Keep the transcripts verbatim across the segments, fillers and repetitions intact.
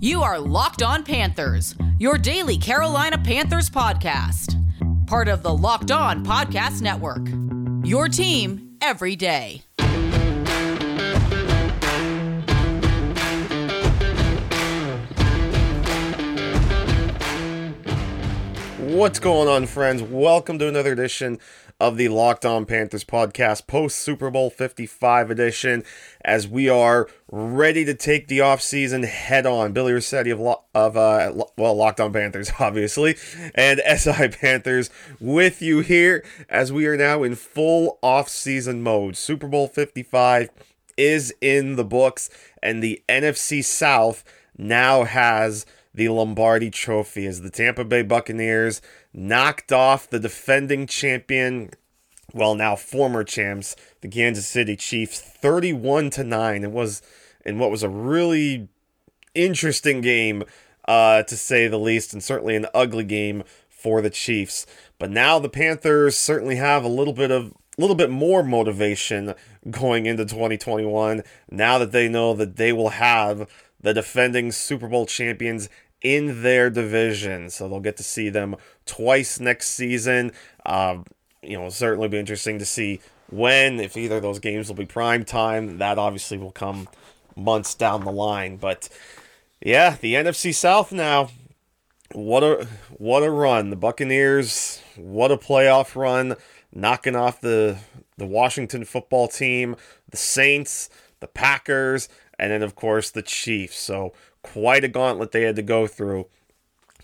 You are Locked On Panthers, your daily Carolina Panthers podcast. Part of the Locked On Podcast Network, your team every day. What's going on, friends? Welcome to another edition of the Locked On Panthers podcast, post-Super Bowl fifty-five edition, as we are ready to take the offseason head-on. Billy Rossetti of, Lo- of uh, Lo- well, Locked On Panthers, obviously, and S I Panthers with you here, as we are now in full offseason mode. Super Bowl fifty-five is in the books, and the N F C South now has the Lombardi Trophy, as the Tampa Bay Buccaneers knocked off the defending champion, well, now former champs, the Kansas City Chiefs, thirty-one to nine. It was in what was a really interesting game, uh, to say the least, and certainly an ugly game for the Chiefs. But now the Panthers certainly have a little bit of little bit more motivation going into twenty twenty-one, now that they know that they will have the defending Super Bowl champions in their division. So they'll get to see them twice next season. Um, you know, it'll certainly be interesting to see when, if either of those games will be prime time. That obviously will come months down the line. But yeah, the N F C South now, what a what a run. The Buccaneers, what a playoff run, knocking off the the Washington Football Team, the Saints, the Packers, and then, of course, the Chiefs. So quite a gauntlet they had to go through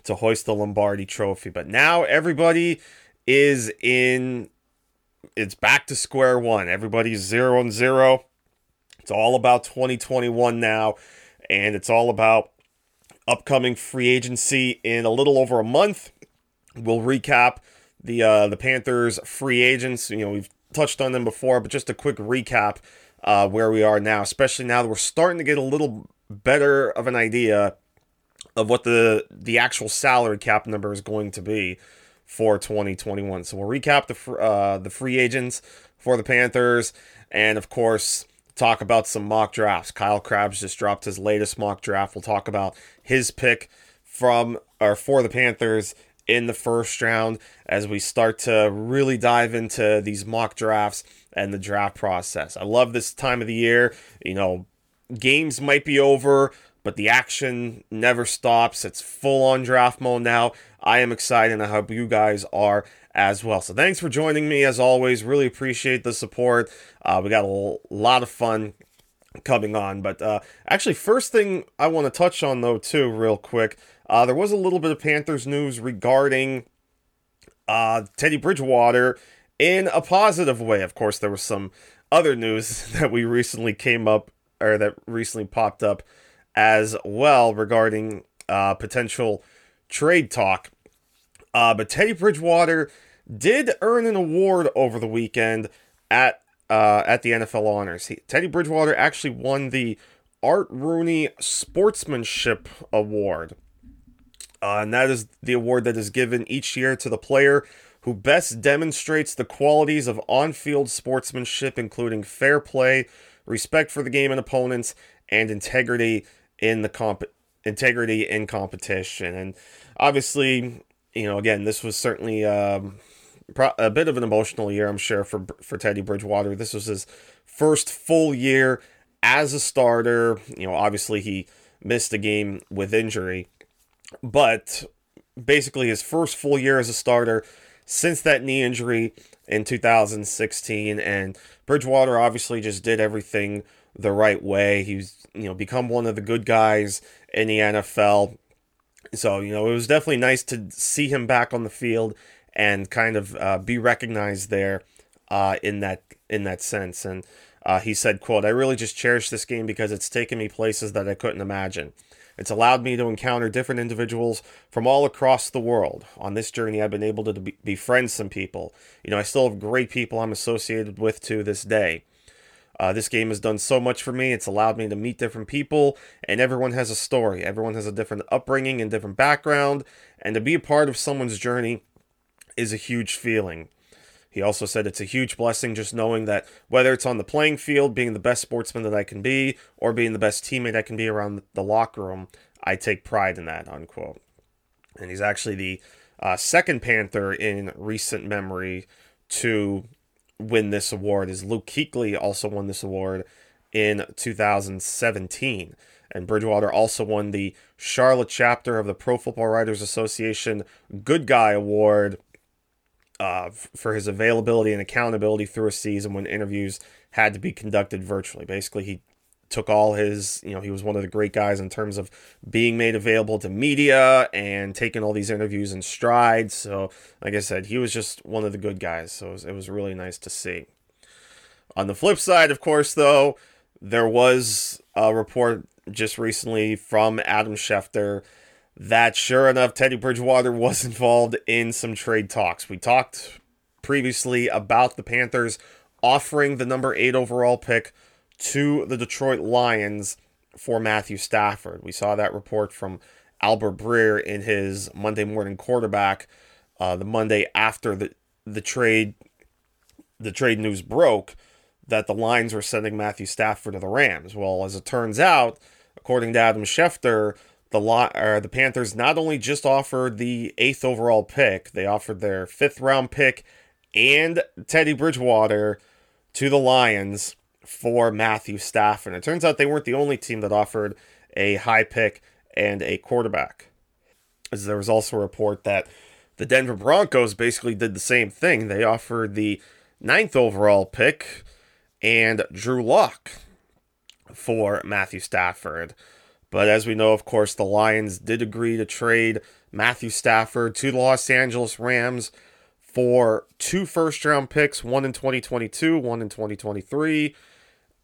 to hoist the Lombardi Trophy. But now everybody is in, it's back to square one. Everybody's zero and zero. It's all about twenty twenty-one now, and it's all about upcoming free agency in a little over a month. We'll recap the uh, the Panthers free agents. You know, we've touched on them before, but just a quick recap. Uh, where we are now, especially now that we're starting to get a little better of an idea of what the the actual salary cap number is going to be for twenty twenty-one. So we'll recap the uh, the free agents for the Panthers, and of course talk about some mock drafts. Kyle Crabbs just dropped his latest mock draft. We'll talk about his pick from or for the Panthers in the first round as we start to really dive into these mock drafts and the draft process. I love this time of the year. You know, games might be over, but the action never stops. It's full-on draft mode now. I am excited, and I hope you guys are as well. So thanks for joining me, as always. Really appreciate the support. Uh, we got a lot of fun coming on. But uh, actually, first thing I want to touch on, though, too, real quick. Uh, there was a little bit of Panthers news regarding uh, Teddy Bridgewater in a positive way. Of course, there was some other news that we recently came up, or that recently popped up as well, regarding uh, potential trade talk. Uh, but Teddy Bridgewater did earn an award over the weekend at uh, at the N F L Honors. He, Teddy Bridgewater actually won the Art Rooney Sportsmanship Award. Uh, and that is the award that is given each year to the player who best demonstrates the qualities of on-field sportsmanship, including fair play, respect for the game and opponents, and integrity in the comp- integrity in competition. And obviously, you know, again, this was certainly um, pro- a bit of an emotional year, I'm sure, for for Teddy Bridgewater. This was his first full year as a starter. You know, obviously he missed a game with injury, but basically his first full year as a starter since that knee injury in two thousand sixteen, and Bridgewater obviously just did everything the right way. He's, you know, become one of the good guys in the N F L. So, you know, it was definitely nice to see him back on the field and kind of uh, be recognized there uh, in that in that sense. And uh, he said, quote, "I really just cherish this game because it's taken me places that I couldn't imagine. It's allowed me to encounter different individuals from all across the world. On this journey, I've been able to be- befriend some people. You know, I still have great people I'm associated with to this day. Uh, this game has done so much for me. It's allowed me to meet different people, and everyone has a story. Everyone has a different upbringing and different background, and to be a part of someone's journey is a huge feeling. He also said it's a huge blessing just knowing that whether it's on the playing field, being the best sportsman that I can be, or being the best teammate I can be around the locker room, I take pride in that, unquote. And he's actually the uh, second Panther in recent memory to win this award, as Luke Kuechly also won this award in two thousand seventeen. And Bridgewater also won the Charlotte chapter of the Pro Football Writers Association Good Guy Award Uh, for his availability and accountability through a season when interviews had to be conducted virtually. Basically, he took all his, you know, he was one of the great guys in terms of being made available to media and taking all these interviews in stride. So, like I said, he was just one of the good guys. So it was, it was really nice to see. On the flip side, of course, though, there was a report just recently from Adam Schefter that sure enough, Teddy Bridgewater was involved in some trade talks. We talked previously about the Panthers offering the number eight overall pick to the Detroit Lions for Matthew Stafford. We saw that report from Albert Breer in his Monday Morning Quarterback, uh, the Monday after the, the trade the trade news broke, that the Lions were sending Matthew Stafford to the Rams. Well, as it turns out, according to Adam Schefter, The lot, or the Panthers not only just offered the eighth overall pick, they offered their fifth round pick and Teddy Bridgewater to the Lions for Matthew Stafford. It turns out they weren't the only team that offered a high pick and a quarterback, as there was also a report that the Denver Broncos basically did the same thing. They offered the ninth overall pick and Drew Lock for Matthew Stafford. But as we know, of course, the Lions did agree to trade Matthew Stafford to the Los Angeles Rams for two first-round picks, one in twenty twenty-two, one in twenty twenty-three,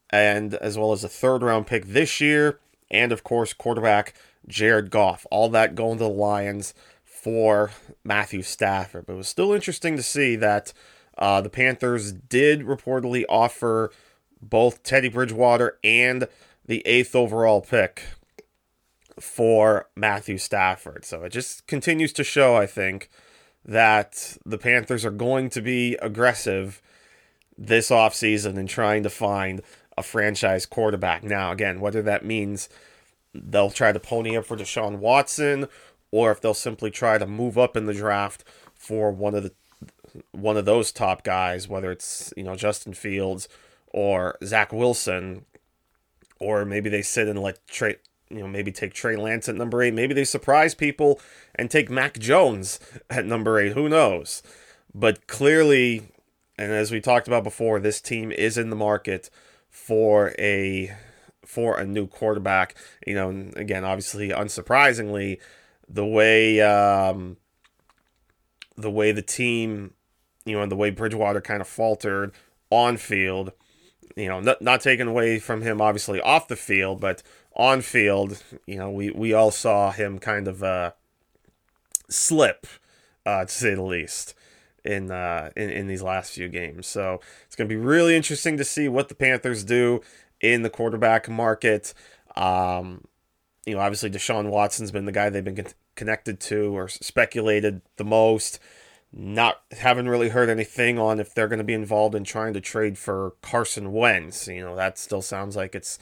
and as well as a third-round pick this year, and, of course, quarterback Jared Goff. All that going to the Lions for Matthew Stafford. But it was still interesting to see that uh, the Panthers did reportedly offer both Teddy Bridgewater and the eighth overall pick for Matthew Stafford. So it just continues to show, I think, that the Panthers are going to be aggressive this offseason in trying to find a franchise quarterback. Now, again, whether that means they'll try to pony up for Deshaun Watson or if they'll simply try to move up in the draft for one of the one of those top guys, whether it's, you know, Justin Fields or Zach Wilson, or maybe they sit and let Trey You know, maybe take Trey Lance at number eight. Maybe they surprise people and take Mac Jones at number eight. Who knows? But clearly, and as we talked about before, this team is in the market for a for a new quarterback. You know, and again, obviously, unsurprisingly, the way um, the way the team, you know, and the way Bridgewater kind of faltered on field. You know, not not taken away from him, obviously, off the field, but on field, you know, we, we all saw him kind of uh, slip, uh, to say the least, in, uh, in in these last few games. So it's going to be really interesting to see what the Panthers do in the quarterback market. Um, you know, obviously Deshaun Watson's been the guy they've been con- connected to or speculated the most. Not haven't really heard anything on if they're going to be involved in trying to trade for Carson Wentz. You know, that still sounds like it's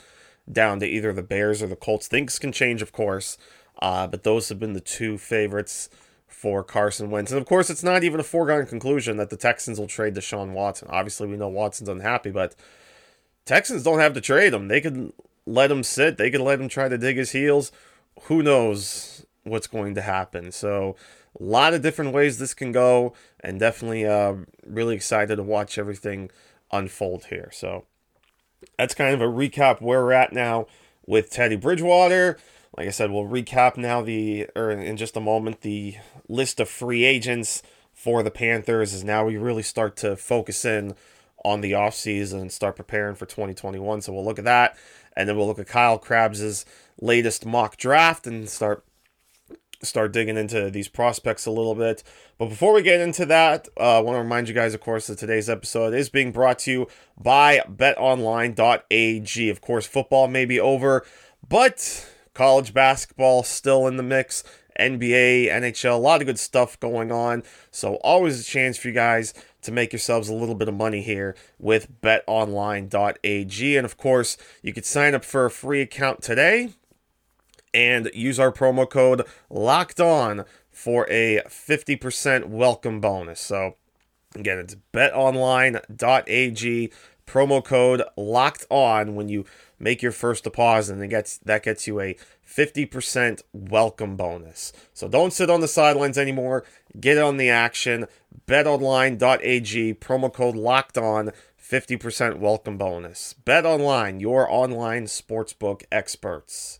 down to either the Bears or the Colts. Things can change, of course, uh, but those have been the two favorites for Carson Wentz. And, of course, it's not even a foregone conclusion that the Texans will trade Deshaun Watson. Obviously, we know Watson's unhappy, but Texans don't have to trade him. They could let him sit. They could let him try to dig his heels. Who knows what's going to happen? So a lot of different ways this can go, and definitely uh, really excited to watch everything unfold here. So that's kind of a recap where we're at now with Teddy Bridgewater. Like I said, we'll recap now the, or in just a moment, the list of free agents for the Panthers is now we really start to focus in on the offseason and start preparing for twenty twenty-one. So we'll look at that. And then we'll look at Kyle Crabbs' latest mock draft and start start digging into these prospects a little bit. But before we get into that, I uh, want to remind you guys, of course, that today's episode is being brought to you by bet online dot a g. Of course, football may be over, but college basketball still in the mix. N B A, N H L, a lot of good stuff going on. So always a chance for you guys to make yourselves a little bit of money here with bet online dot a g. And of course, you could sign up for a free account today and use our promo code LOCKEDON for a fifty percent welcome bonus. So again, it's bet online dot a g, promo code LOCKEDON when you make your first deposit, and it gets that gets you a fifty percent welcome bonus. So don't sit on the sidelines anymore. Get on the action. bet online dot a g, promo code locked on, fifty percent welcome bonus. BetOnline, your online sportsbook experts.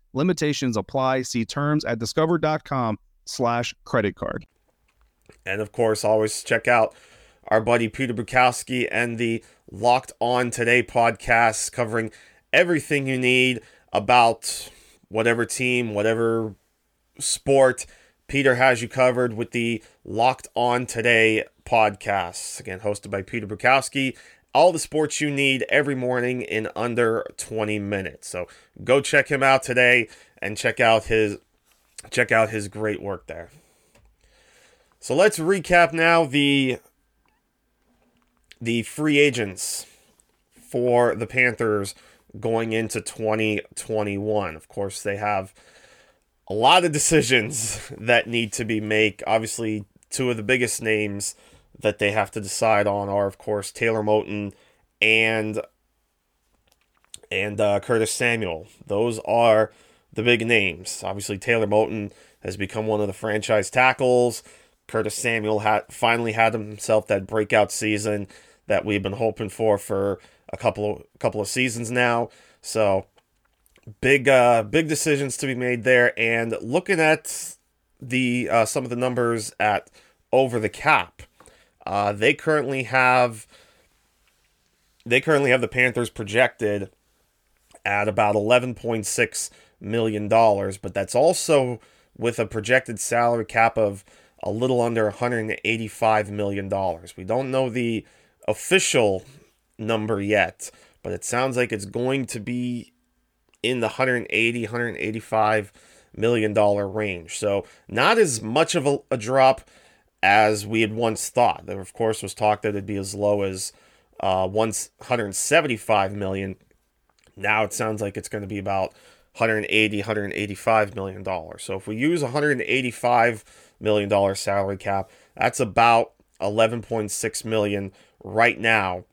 Limitations apply. See terms at discover dot com slash credit card. And of course, always check out our buddy Peter Bukowski and the Locked On Today podcast, covering everything you need about whatever team, whatever sport. Peter has you covered with the Locked On Today podcast. Again, hosted by Peter Bukowski. All the sports you need every morning in under twenty minutes. So go check him out today and check out his check out his great work there. So let's recap now the the free agents for the Panthers going into twenty twenty-one. Of course, they have a lot of decisions that need to be made. Obviously, two of the biggest names that they have to decide on are, of course, Taylor Moton and and uh, Curtis Samuel. Those are the big names. Obviously, Taylor Moton has become one of the franchise tackles. Curtis Samuel had finally had himself that breakout season that we've been hoping for for a couple of couple of seasons now. So big uh, big decisions to be made there. And looking at the uh, some of the numbers at over the cap, uh, they currently have they currently have the Panthers projected at about eleven point six million dollars, but that's also with a projected salary cap of a little under one hundred eighty-five million dollars. We don't know the official number yet, but it sounds like it's going to be in the one hundred eighty, one hundred eighty-five million dollars range. So not as much of a, a drop as we had once thought. There, of course, was talk that it'd be as low as uh, one hundred seventy-five million dollars. Now it sounds like it's going to be about one hundred eighty, one hundred eighty-five million dollars. So if we use one hundred eighty-five million dollars salary cap, that's about eleven point six million dollars right now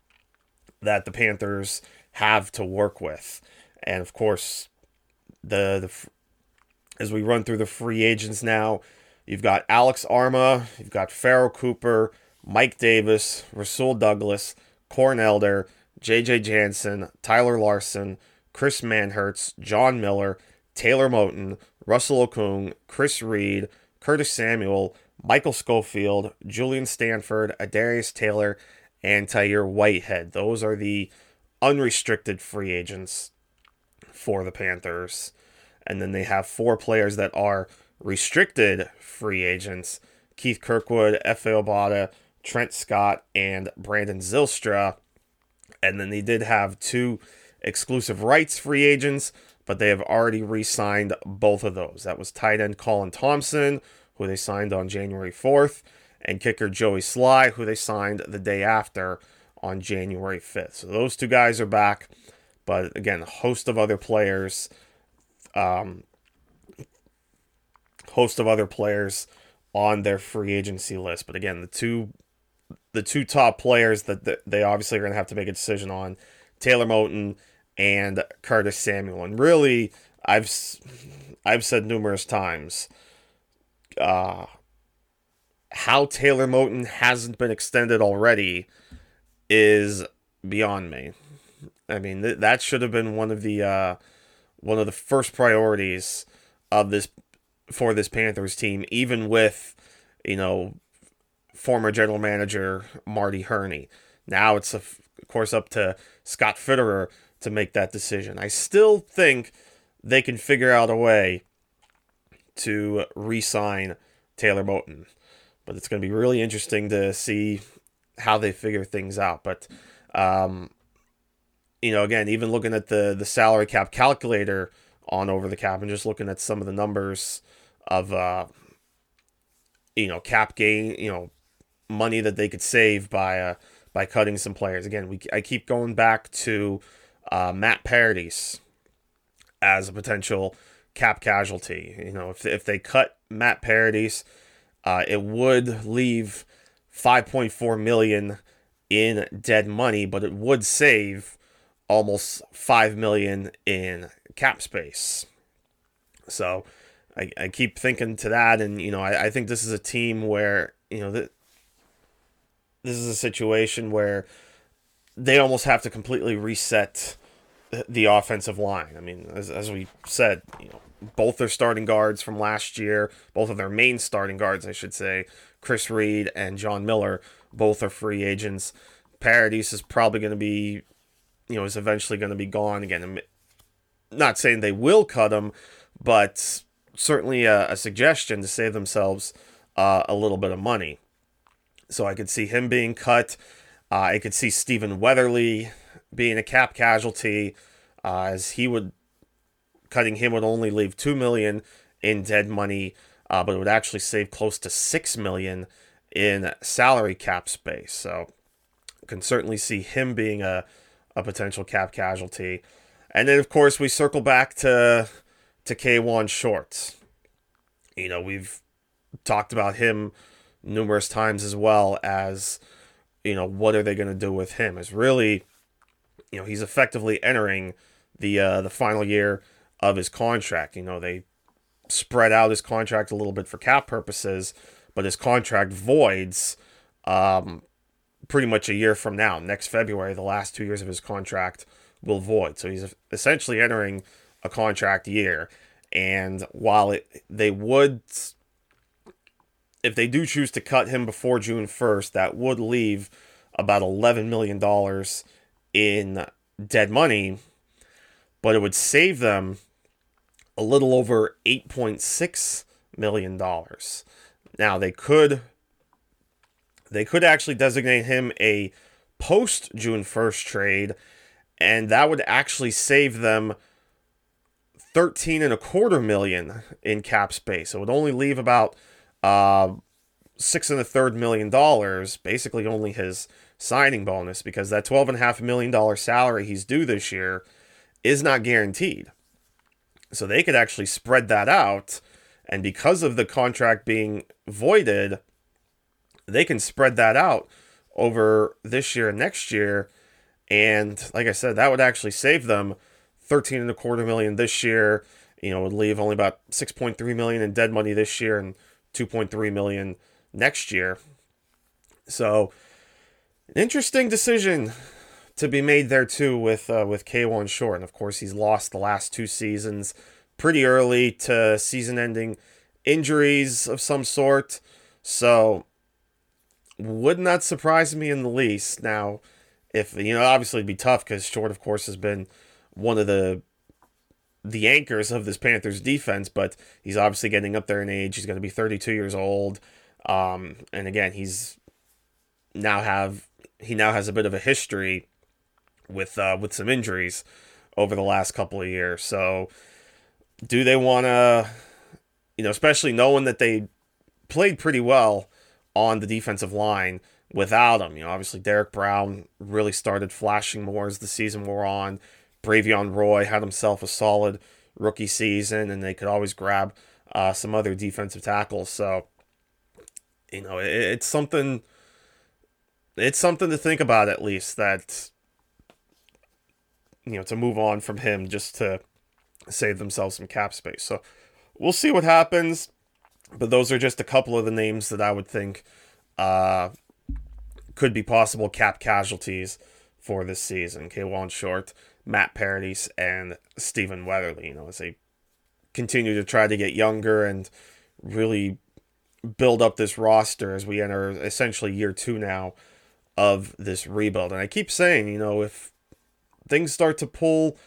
that the Panthers have to work with. And of course, the, the as we run through the free agents now, you've got Alex Arma, you've got Farrell Cooper, Mike Davis, Rasul Douglas, Corn Elder, J J Jansen, Tyler Larson, Chris Manhertz, John Miller, Taylor Moton, Russell Okung, Chris Reed, Curtis Samuel, Michael Schofield, Julian Stanford, Adarius Taylor, and Tyre Whitehead. Those are the unrestricted free agents for the Panthers. And then they have four players that are restricted free agents: Keith Kirkwood, Efe Obata, Trent Scott, and Brandon Zylstra. And then they did have two exclusive rights free agents, but they have already re-signed both of those. That was tight end Colin Thompson, who they signed on January fourth, and kicker Joey Sly, who they signed the day after on January fifth. So those two guys are back, but again, a host of other players, um, host of other players on their free agency list. But again, the two, the two top players that they obviously are going to have to make a decision on: Taylor Moton and Curtis Samuel. And really, I've I've said numerous times, uh, how Taylor Moton hasn't been extended already is beyond me. I mean, th- that should have been one of the uh, one of the first priorities of this for this Panthers team, even with, you know, former general manager Marty Herney. Now it's, of course, up to Scott Fitterer to make that decision. I still think they can figure out a way to re-sign Taylor Moton, but it's going to be really interesting to see how they figure things out. But, um, you know, again, even looking at the, the salary cap calculator on Over the Cap and just looking at some of the numbers of, uh, you know, cap gain, you know, money that they could save by uh, by cutting some players. Again, we I keep going back to uh, Matt Paradis as a potential cap casualty. You know, if if they cut Matt Paradis, uh, it would leave five point four million dollars in dead money, but it would save almost five million dollars in cap space. So I, I keep thinking to that, and, you know, I, I think this is a team where, you know, th- this is a situation where they almost have to completely reset the offensive line. I mean, as, as we said, you know, both their starting guards from last year, both of their main starting guards, I should say, Chris Reed and John Miller, both are free agents. Paradis is probably going to be, you know, is eventually going to be gone again. I'm not saying they will cut him, but certainly a, a suggestion to save themselves uh, a little bit of money. So I could see him being cut. Uh, I could see Stephen Weatherly being a cap casualty, uh, as he would, cutting him would only leave two million dollars in dead money, uh, but it would actually save close to six million dollars in salary cap space. So can certainly see him being a, a potential cap casualty. And then, of course, we circle back to, to Kawann Short. You know, we've talked about him numerous times as well as, you know, what are they going to do with him? Is really, you know, he's effectively entering the uh, the final year of his contract. You know, they spread out his contract a little bit for cap purposes, but his contract voids um, pretty much a year from now. Next February, the last two years of his contract will void. So he's essentially entering a contract year. And while it, they would... if they do choose to cut him before June first, that would leave about eleven million dollars in dead money, but it would save them a little over eight point six million dollars. Now, they could they could actually designate him a post-June first trade, and that would actually save them thirteen and a quarter million in cap space. So it would only leave about Uh, six and a third million dollars, basically only his signing bonus, because that twelve and a half million dollar salary he's due this year is not guaranteed. So they could actually spread that out, and because of the contract being voided, they can spread that out over this year and next year. And like I said, that would actually save them thirteen and a quarter million this year. You know, would leave only about six point three million in dead money this year, and two point three million dollars next year. So, an interesting decision to be made there too with uh, with Kawann Short. And of course, he's lost the last two seasons pretty early to season-ending injuries of some sort. So, would not surprise me in the least. Now, if you know, obviously it'd be tough because Short, of course, has been one of the the anchors of this Panthers defense, but he's obviously getting up there in age. He's going to be thirty-two years old. Um, and again, he's now have, he now has a bit of a history with, uh, with some injuries over the last couple of years. So do they want to, you know, especially knowing that they played pretty well on the defensive line without him, you know, obviously Derrick Brown really started flashing more as the season wore on. Bravion Roy had himself a solid rookie season, and they could always grab uh, some other defensive tackles. So, you know, it, it's something. It's something to think about, at least, that, you know, to move on from him just to save themselves some cap space. So we'll see what happens. But those are just a couple of the names that I would think uh, could be possible cap casualties for this season. Kawann Short, Matt Paradis, and Steven Weatherly, you know, as they continue to try to get younger and really build up this roster as we enter essentially year two now of this rebuild. And I keep saying, you know, if things start to pull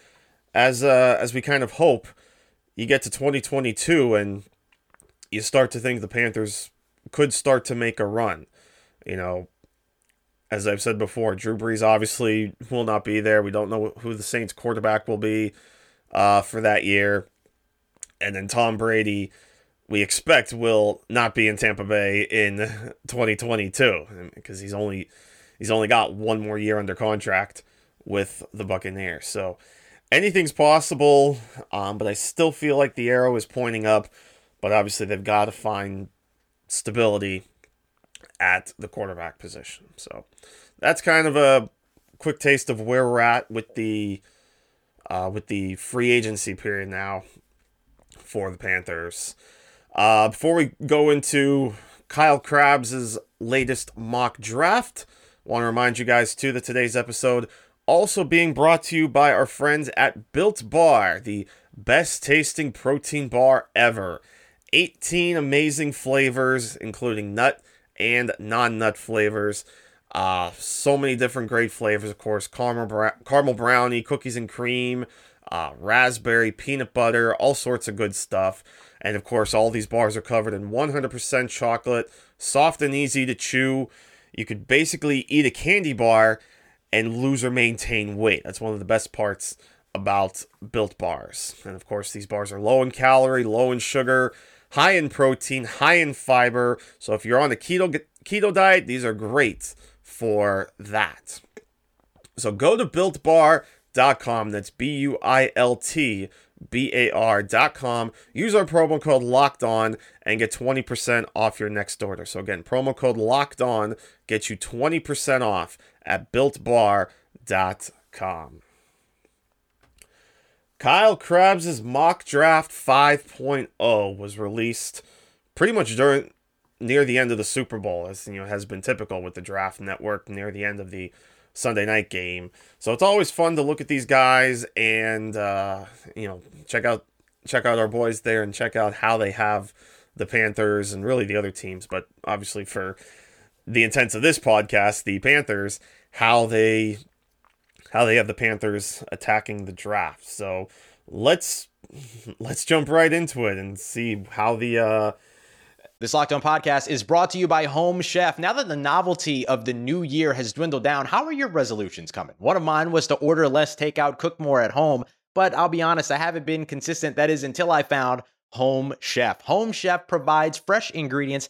as uh, as we kind of hope, you get to twenty twenty-two and you start to think the Panthers could start to make a run. You know, as I've said before, Drew Brees obviously will not be there. We don't know who the Saints quarterback will be uh, for that year. And then Tom Brady, we expect, will not be in Tampa Bay in twenty twenty-two because he's only he's only got one more year under contract with the Buccaneers. So anything's possible, um, but I still feel like the arrow is pointing up. But obviously, they've got to find stability at the quarterback position. So that's kind of a quick taste of where we're at with the uh, with the free agency period now for the Panthers. Uh, before we go into Kyle Crabbs' latest mock draft, I want to remind you guys, too, that today's episode also being brought to you by our friends at Built Bar, the best-tasting protein bar ever. eighteen amazing flavors, including nut and non-nut flavors. Uh, so many different great flavors, of course. Caramel, bra- caramel brownie, cookies and cream, uh, raspberry, peanut butter, all sorts of good stuff. And, of course, all these bars are covered in one hundred percent chocolate, soft and easy to chew. You could basically eat a candy bar and lose or maintain weight. That's one of the best parts about Built Bars. And, of course, these bars are low in calorie, low in sugar, high in protein, high in fiber. So if you're on a keto keto diet, these are great for that. So go to built bar dot com. That's B U I L T B A R dot com. Use our promo code Locked On and get twenty percent off your next order. So again, promo code Locked On gets you twenty percent off at built bar dot com. Kyle Crabbs' mock draft five point oh was released pretty much during near the end of the Super Bowl, as you know has been typical with the draft network near the end of the Sunday night game. So it's always fun to look at these guys and uh, you know check out check out our boys there and check out how they have the Panthers and really the other teams, but obviously for the intents of this podcast, the Panthers, how they. How they have the Panthers attacking the draft. So let's let's jump right into it and see how the... Uh... This Locked On Podcast is brought to you by Home Chef. Now that the novelty of the new year has dwindled down, how are your resolutions coming? One of mine was to order less takeout, cook more at home. But I'll be honest, I haven't been consistent. That is until I found Home Chef. Home Chef provides fresh ingredients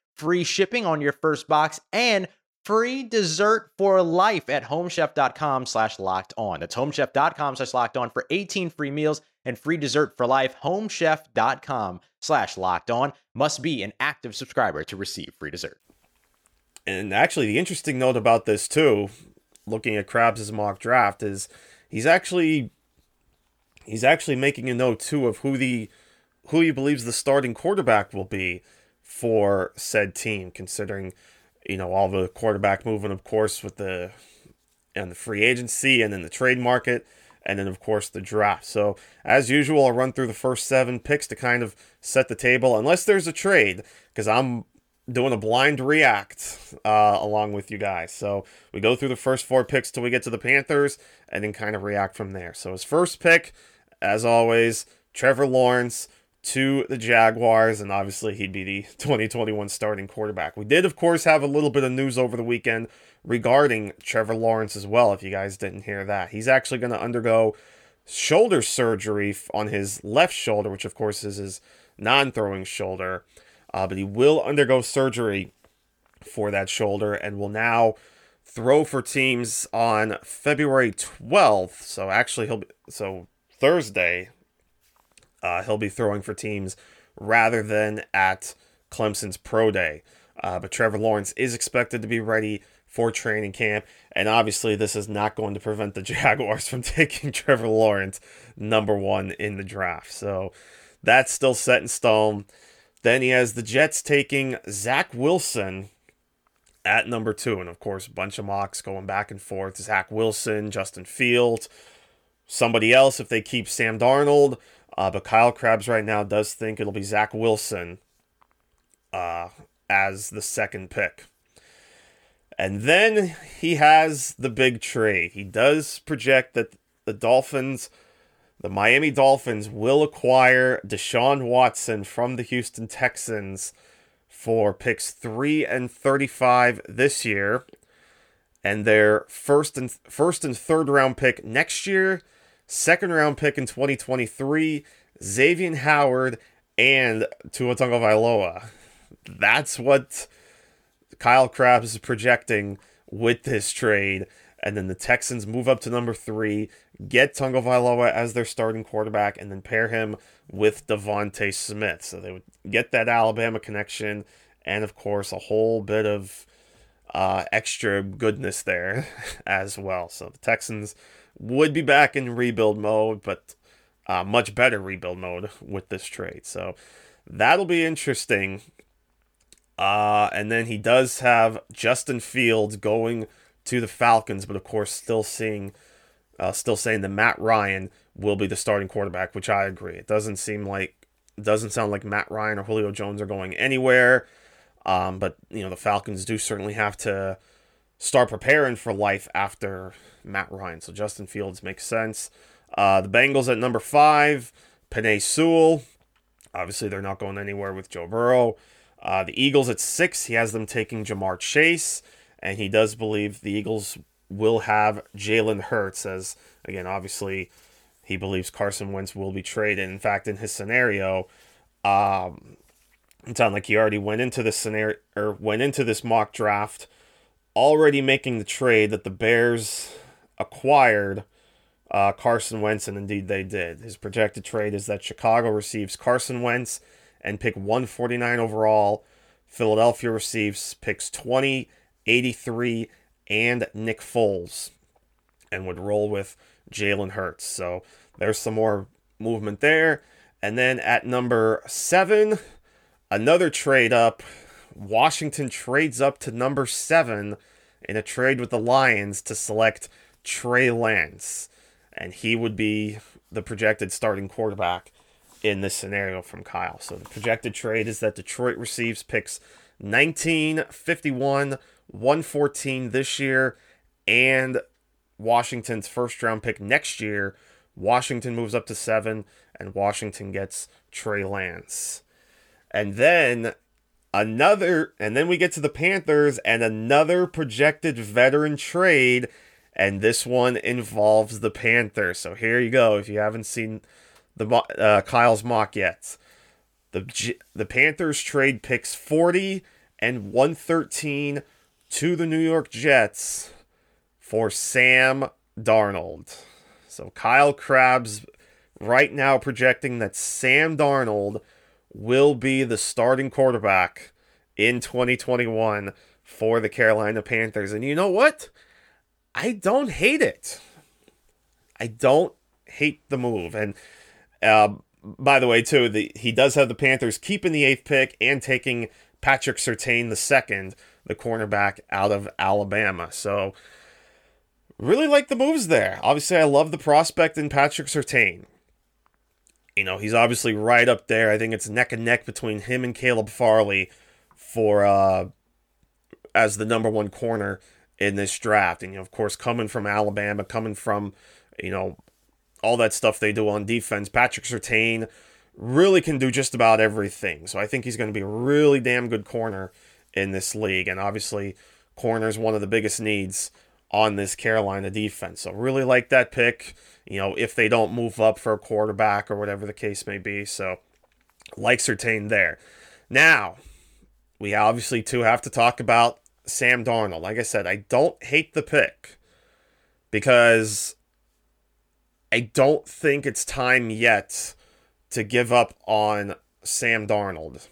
free shipping on your first box, and free dessert for life at homechef.com slash locked on. That's homechef.com slash locked on for eighteen free meals and free dessert for life. Homechef.com slash locked on. Must be an active subscriber to receive free dessert. And actually, the interesting note about this, too, looking at Crabbs' mock draft, is he's actually he's actually making a note, too, of who the who he believes the starting quarterback will be for said team, considering, you know, all the quarterback movement, of course, with the and the free agency and then the trade market and then, of course, the draft. So as usual, I'll run through the first seven picks to kind of set the table, unless there's a trade, because I'm doing a blind react uh, along with you guys. So we go through the first four picks till we get to the Panthers and then kind of react from there. So his first pick, as always, Trevor Lawrence to the Jaguars, and obviously he'd be the twenty twenty-one starting quarterback. We did, of course, have a little bit of news over the weekend regarding Trevor Lawrence as well, if you guys didn't hear that. He's actually going to undergo shoulder surgery on his left shoulder, which of course is his non-throwing shoulder. Uh, but he will undergo surgery for that shoulder and will now throw for teams on February twelfth. So actually, he'll be, so Thursday, uh, he'll be throwing for teams rather than at Clemson's Pro Day. Uh, but Trevor Lawrence is expected to be ready for training camp, and obviously this is not going to prevent the Jaguars from taking Trevor Lawrence number one in the draft. So that's still set in stone. Then he has the Jets taking Zach Wilson at number two. And of course, a bunch of mocks going back and forth. Zach Wilson, Justin Fields, somebody else if they keep Sam Darnold. Uh, but Kyle Crabbs right now does think it'll be Zach Wilson uh, as the second pick. And then he has the big trade. He does project that the Dolphins, the Miami Dolphins, will acquire Deshaun Watson from the Houston Texans for picks three and thirty-five this year, and their first and first and third round pick next year, second round pick in twenty twenty-three, Xavier Howard, and Tua Tagovailoa. That's what Kyle Crabbs is projecting with this trade, and then the Texans move up to number three, get Tagovailoa as their starting quarterback, and then pair him with Devontae Smith. So they would get that Alabama connection, and of course a whole bit of uh, extra goodness there as well. So the Texans would be back in rebuild mode, but uh, much better rebuild mode with this trade. So that'll be interesting. Uh, and then he does have Justin Fields going to the Falcons, but of course still seeing, uh, still saying that Matt Ryan will be the starting quarterback, which I agree. It doesn't seem like, doesn't sound like Matt Ryan or Julio Jones are going anywhere. Um, but you know, the Falcons do certainly have to start preparing for life after Matt Ryan. So Justin Fields makes sense. Uh, the Bengals at number five, Penei Sewell. Obviously they're not going anywhere with Joe Burrow. Uh, the Eagles at six, he has them taking Jamar Chase, and he does believe the Eagles will have Jalen Hurts, as, again, obviously he believes Carson Wentz will be traded. In fact, in his scenario, um, it sounded like he already went into this scenario, or went into this mock draft already making the trade that the Bears acquired uh, Carson Wentz, and indeed they did. His projected trade is that Chicago receives Carson Wentz and pick one forty-nine overall. Philadelphia receives picks twenty, eighty-three, and Nick Foles, and would roll with Jalen Hurts. So there's some more movement there. And then at number seven, another trade up. Washington trades up to number seven in a trade with the Lions to select Trey Lance, and he would be the projected starting quarterback in this scenario from Kyle. So the projected trade is that Detroit receives picks nineteen, fifty-one, one fourteen this year, and Washington's first round pick next year. Washington moves up to seven, and Washington gets Trey Lance. And then another, and then we get to the Panthers and another projected veteran trade, and this one involves the Panthers. So here you go. If you haven't seen the uh, Kyle's mock yet, the the Panthers trade picks forty and one thirteen to the New York Jets for Sam Darnold. So Kyle Crabbs right now projecting that Sam Darnold will be the starting quarterback in twenty twenty-one for the Carolina Panthers. And you know what? I don't hate it. I don't hate the move. And Uh, by the way, too, the, he does have the Panthers keeping the eighth pick and taking Patrick Surtain the second, the cornerback out of Alabama. So really like the moves there. Obviously, I love the prospect in Patrick Surtain. You know, he's obviously right up there. I think it's neck and neck between him and Caleb Farley for uh, as the number one corner in this draft. And, you know, of course, coming from Alabama, coming from, you know, all that stuff they do on defense, Patrick Surtain really can do just about everything. So I think he's going to be a really damn good corner in this league. And obviously, corner is one of the biggest needs on this Carolina defense. So really like that pick, you know, if they don't move up for a quarterback or whatever the case may be. So like Surtain there. Now, we obviously too have to talk about Sam Darnold. Like I said, I don't hate the pick because I don't think it's time yet to give up on Sam Darnold.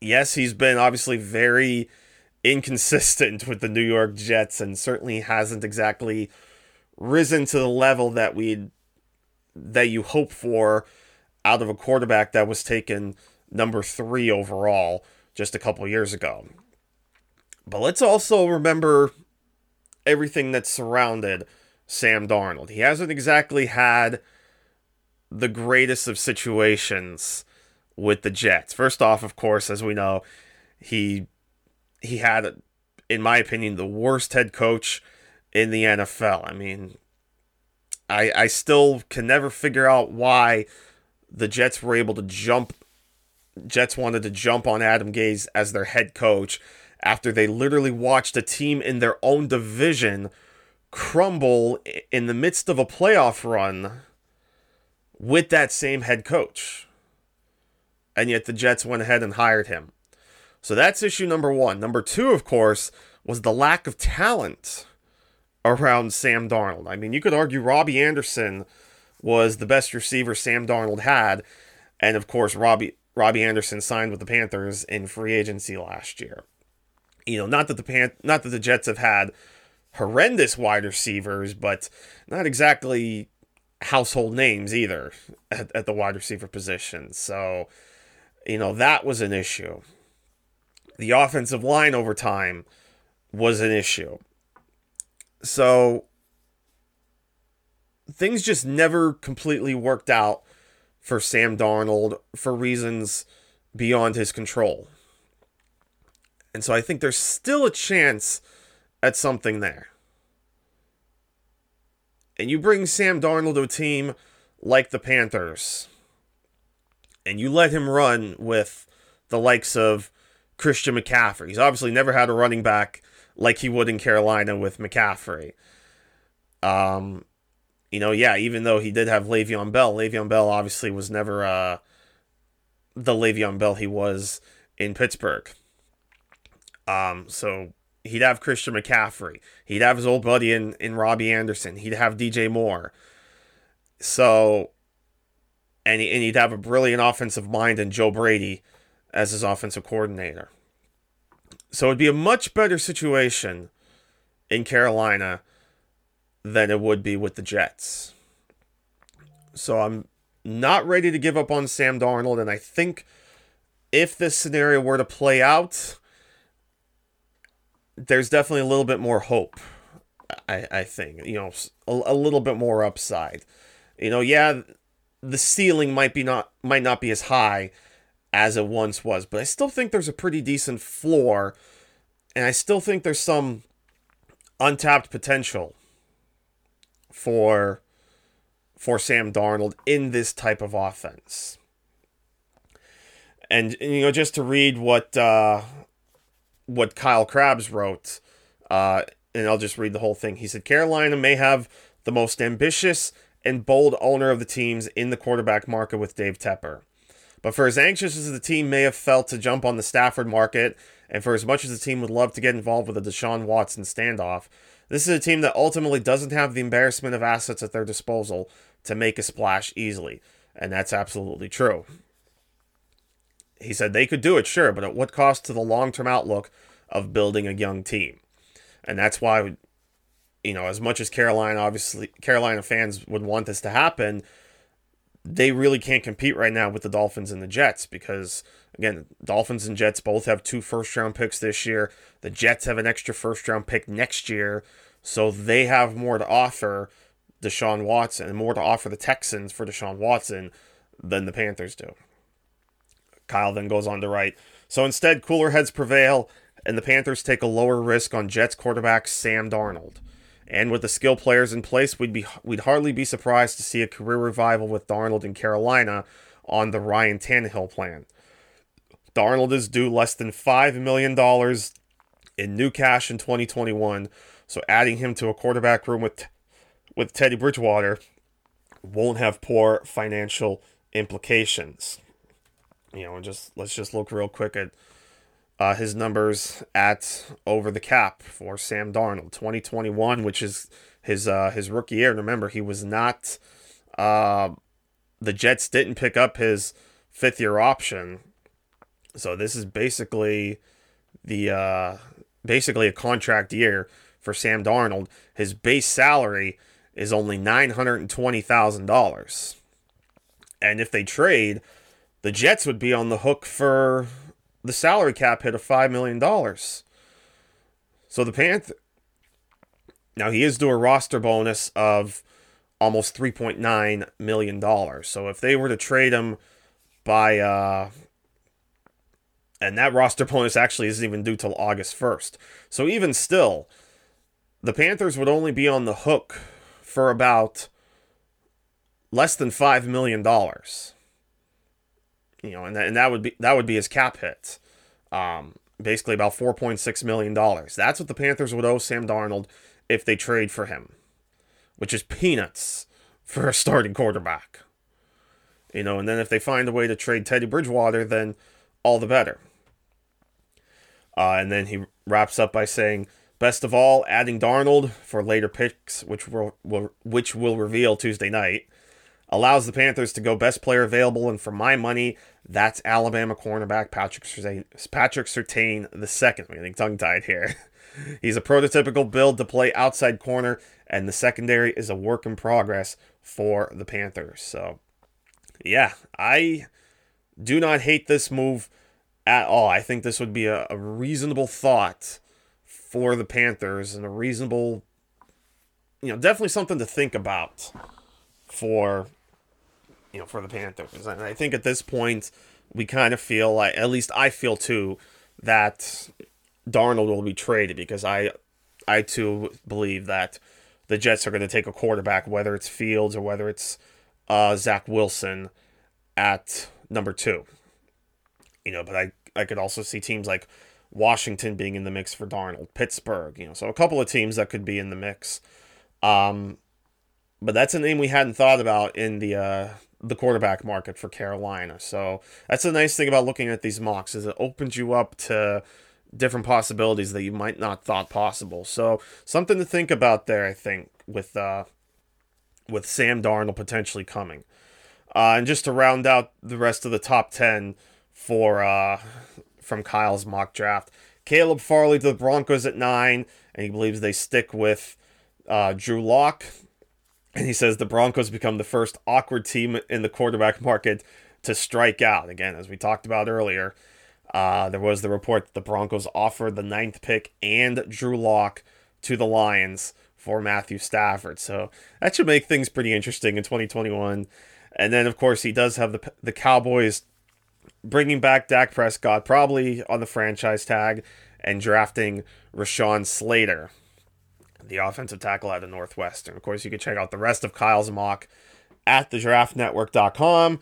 Yes, he's been obviously very inconsistent with the New York Jets and certainly hasn't exactly risen to the level that we that you hope for out of a quarterback that was taken number three overall just a couple years ago. But let's also remember everything that surrounded Sam Darnold. He hasn't exactly had the greatest of situations with the Jets. First off, of course, as we know, he he had, in my opinion, the worst head coach in the N F L. I mean, I I still can never figure out why the Jets were able to jump. Jets wanted to jump on Adam Gase as their head coach after they literally watched a team in their own division crumble in the midst of a playoff run with that same head coach. And yet the Jets went ahead and hired him. So that's issue number one. Number two, of course, was the lack of talent around Sam Darnold. I mean, you could argue Robbie Anderson was the best receiver Sam Darnold had. And of course, Robbie Robbie Anderson signed with the Panthers in free agency last year. You know, not that the Pan- not that the Jets have had horrendous wide receivers, but not exactly household names either at, at the wide receiver position. So, you know, that was an issue. The offensive line over time was an issue. So things just never completely worked out for Sam Darnold for reasons beyond his control. And so I think there's still a chance at something there. And you bring Sam Darnold to a team like the Panthers, and you let him run with the likes of Christian McCaffrey. He's obviously never had a running back like he would in Carolina with McCaffrey. Um, you know, yeah, even though he did have Le'Veon Bell, Le'Veon Bell obviously was never uh, the Le'Veon Bell he was in Pittsburgh. Um, so he'd have Christian McCaffrey. He'd have his old buddy in, in Robbie Anderson. He'd have D J Moore. So, and, he, and he'd have a brilliant offensive mind in Joe Brady as his offensive coordinator. So it'd be a much better situation in Carolina than it would be with the Jets. So I'm not ready to give up on Sam Darnold. And I think if this scenario were to play out, there's definitely a little bit more hope, I, I think. You know, a, a little bit more upside. You know, yeah, the ceiling might be not might not be as high as it once was, but I still think there's a pretty decent floor, and I still think there's some untapped potential for for Sam Darnold in this type of offense. And, and you know, just to read what uh, what Kyle Crabbs wrote, uh, and I'll just read the whole thing. He said, Carolina may have the most ambitious and bold owner of the teams in the quarterback market with Dave Tepper. But for as anxious as the team may have felt to jump on the Stafford market, and for as much as the team would love to get involved with a Deshaun Watson standoff, this is a team that ultimately doesn't have the embarrassment of assets at their disposal to make a splash easily. And that's absolutely true. He said they could do it, sure, but at what cost to the long-term outlook of building a young team? And that's why, you know, as much as Carolina, obviously, Carolina fans would want this to happen, they really can't compete right now with the Dolphins and the Jets because, again, Dolphins and Jets both have two first-round picks this year. The Jets have an extra first-round pick next year, so they have more to offer Deshaun Watson and more to offer the Texans for Deshaun Watson than the Panthers do. Kyle then goes on to write, so instead, cooler heads prevail, and the Panthers take a lower risk on Jets quarterback Sam Darnold. And with the skill players in place, we'd be we'd hardly be surprised to see a career revival with Darnold in Carolina on the Ryan Tannehill plan. Darnold is due less than five million dollars in new cash in twenty twenty-one. So adding him to a quarterback room with with Teddy Bridgewater won't have poor financial implications. You know, and just let's just look real quick at uh, his numbers at over the cap for Sam Darnold, twenty twenty-one, which is his uh, his rookie year. And remember, he was not uh, the Jets didn't pick up his fifth year option, so this is basically the uh, basically a contract year for Sam Darnold. His base salary is only nine hundred twenty thousand dollars, and if they trade, the Jets would be on the hook for the salary cap hit of five million dollars. So the Panth... Now, he is due a roster bonus of almost three point nine million dollars. So if they were to trade him by... Uh, and that roster bonus actually isn't even due till August first. So even still, the Panthers would only be on the hook for about less than five million dollars. You know, and that, and that would be that would be his cap hit, um, basically about four point six million dollars. That's what the Panthers would owe Sam Darnold if they trade for him, which is peanuts for a starting quarterback. You know, and then if they find a way to trade Teddy Bridgewater, then all the better. Uh, and then he wraps up by saying, best of all, adding Darnold for later picks, which will, will which will reveal Tuesday night, allows the Panthers to go best player available, and for my money, that's Alabama cornerback Patrick Surtain, Patrick Surtain the second. I'm getting tongue-tied here. He's a prototypical build to play outside corner, and the secondary is a work in progress for the Panthers. So, yeah, I do not hate this move at all. I think this would be a, a reasonable thought for the Panthers, and a reasonable, you know, definitely something to think about for... You know, for the Panthers. And I think at this point, we kind of feel like, at least I feel too, that Darnold will be traded, because I, I too believe that the Jets are going to take a quarterback, whether it's Fields or whether it's uh, Zach Wilson at number two. You know, but I, I could also see teams like Washington being in the mix for Darnold, Pittsburgh, you know, so a couple of teams that could be in the mix. Um, but that's a name we hadn't thought about in the, uh, the quarterback market for Carolina. So that's the nice thing about looking at these mocks, is it opens you up to different possibilities that you might not thought possible. So something to think about there, I think, with uh, with Sam Darnold potentially coming. Uh, and just to round out the rest of the top ten for uh, from Kyle's mock draft, Caleb Farley to the Broncos at nine, and he believes they stick with uh, Drew Lock. And he says the Broncos become the first awkward team in the quarterback market to strike out. Again, as we talked about earlier, uh, there was the report that the Broncos offered the ninth pick and Drew Lock to the Lions for Matthew Stafford. So that should make things pretty interesting in twenty twenty-one. And then, of course, he does have the, the Cowboys bringing back Dak Prescott, probably on the franchise tag, and drafting Rashawn Slater, the offensive tackle out of Northwestern. Of course, you can check out the rest of Kyle's mock at the draft network dot com.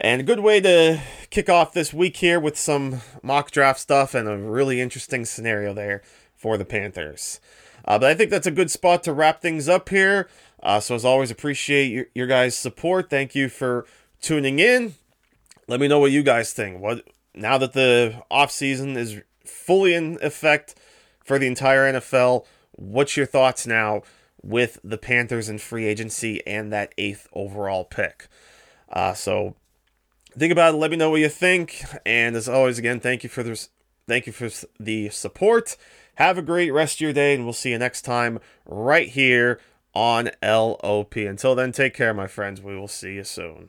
And a good way to kick off this week here with some mock draft stuff and a really interesting scenario there for the Panthers. Uh, but I think that's a good spot to wrap things up here. Uh, so as always, appreciate your, your guys' support. Thank you for tuning in. Let me know what you guys think. What now that the offseason is fully in effect for the entire N F L, what's your thoughts now with the Panthers and free agency and that eighth overall pick? Uh, so think about it. Let me know what you think. And as always, again, thank you for the, thank you for the support. Have a great rest of your day, and we'll see you next time right here on L O P. Until then, take care, my friends. We will see you soon.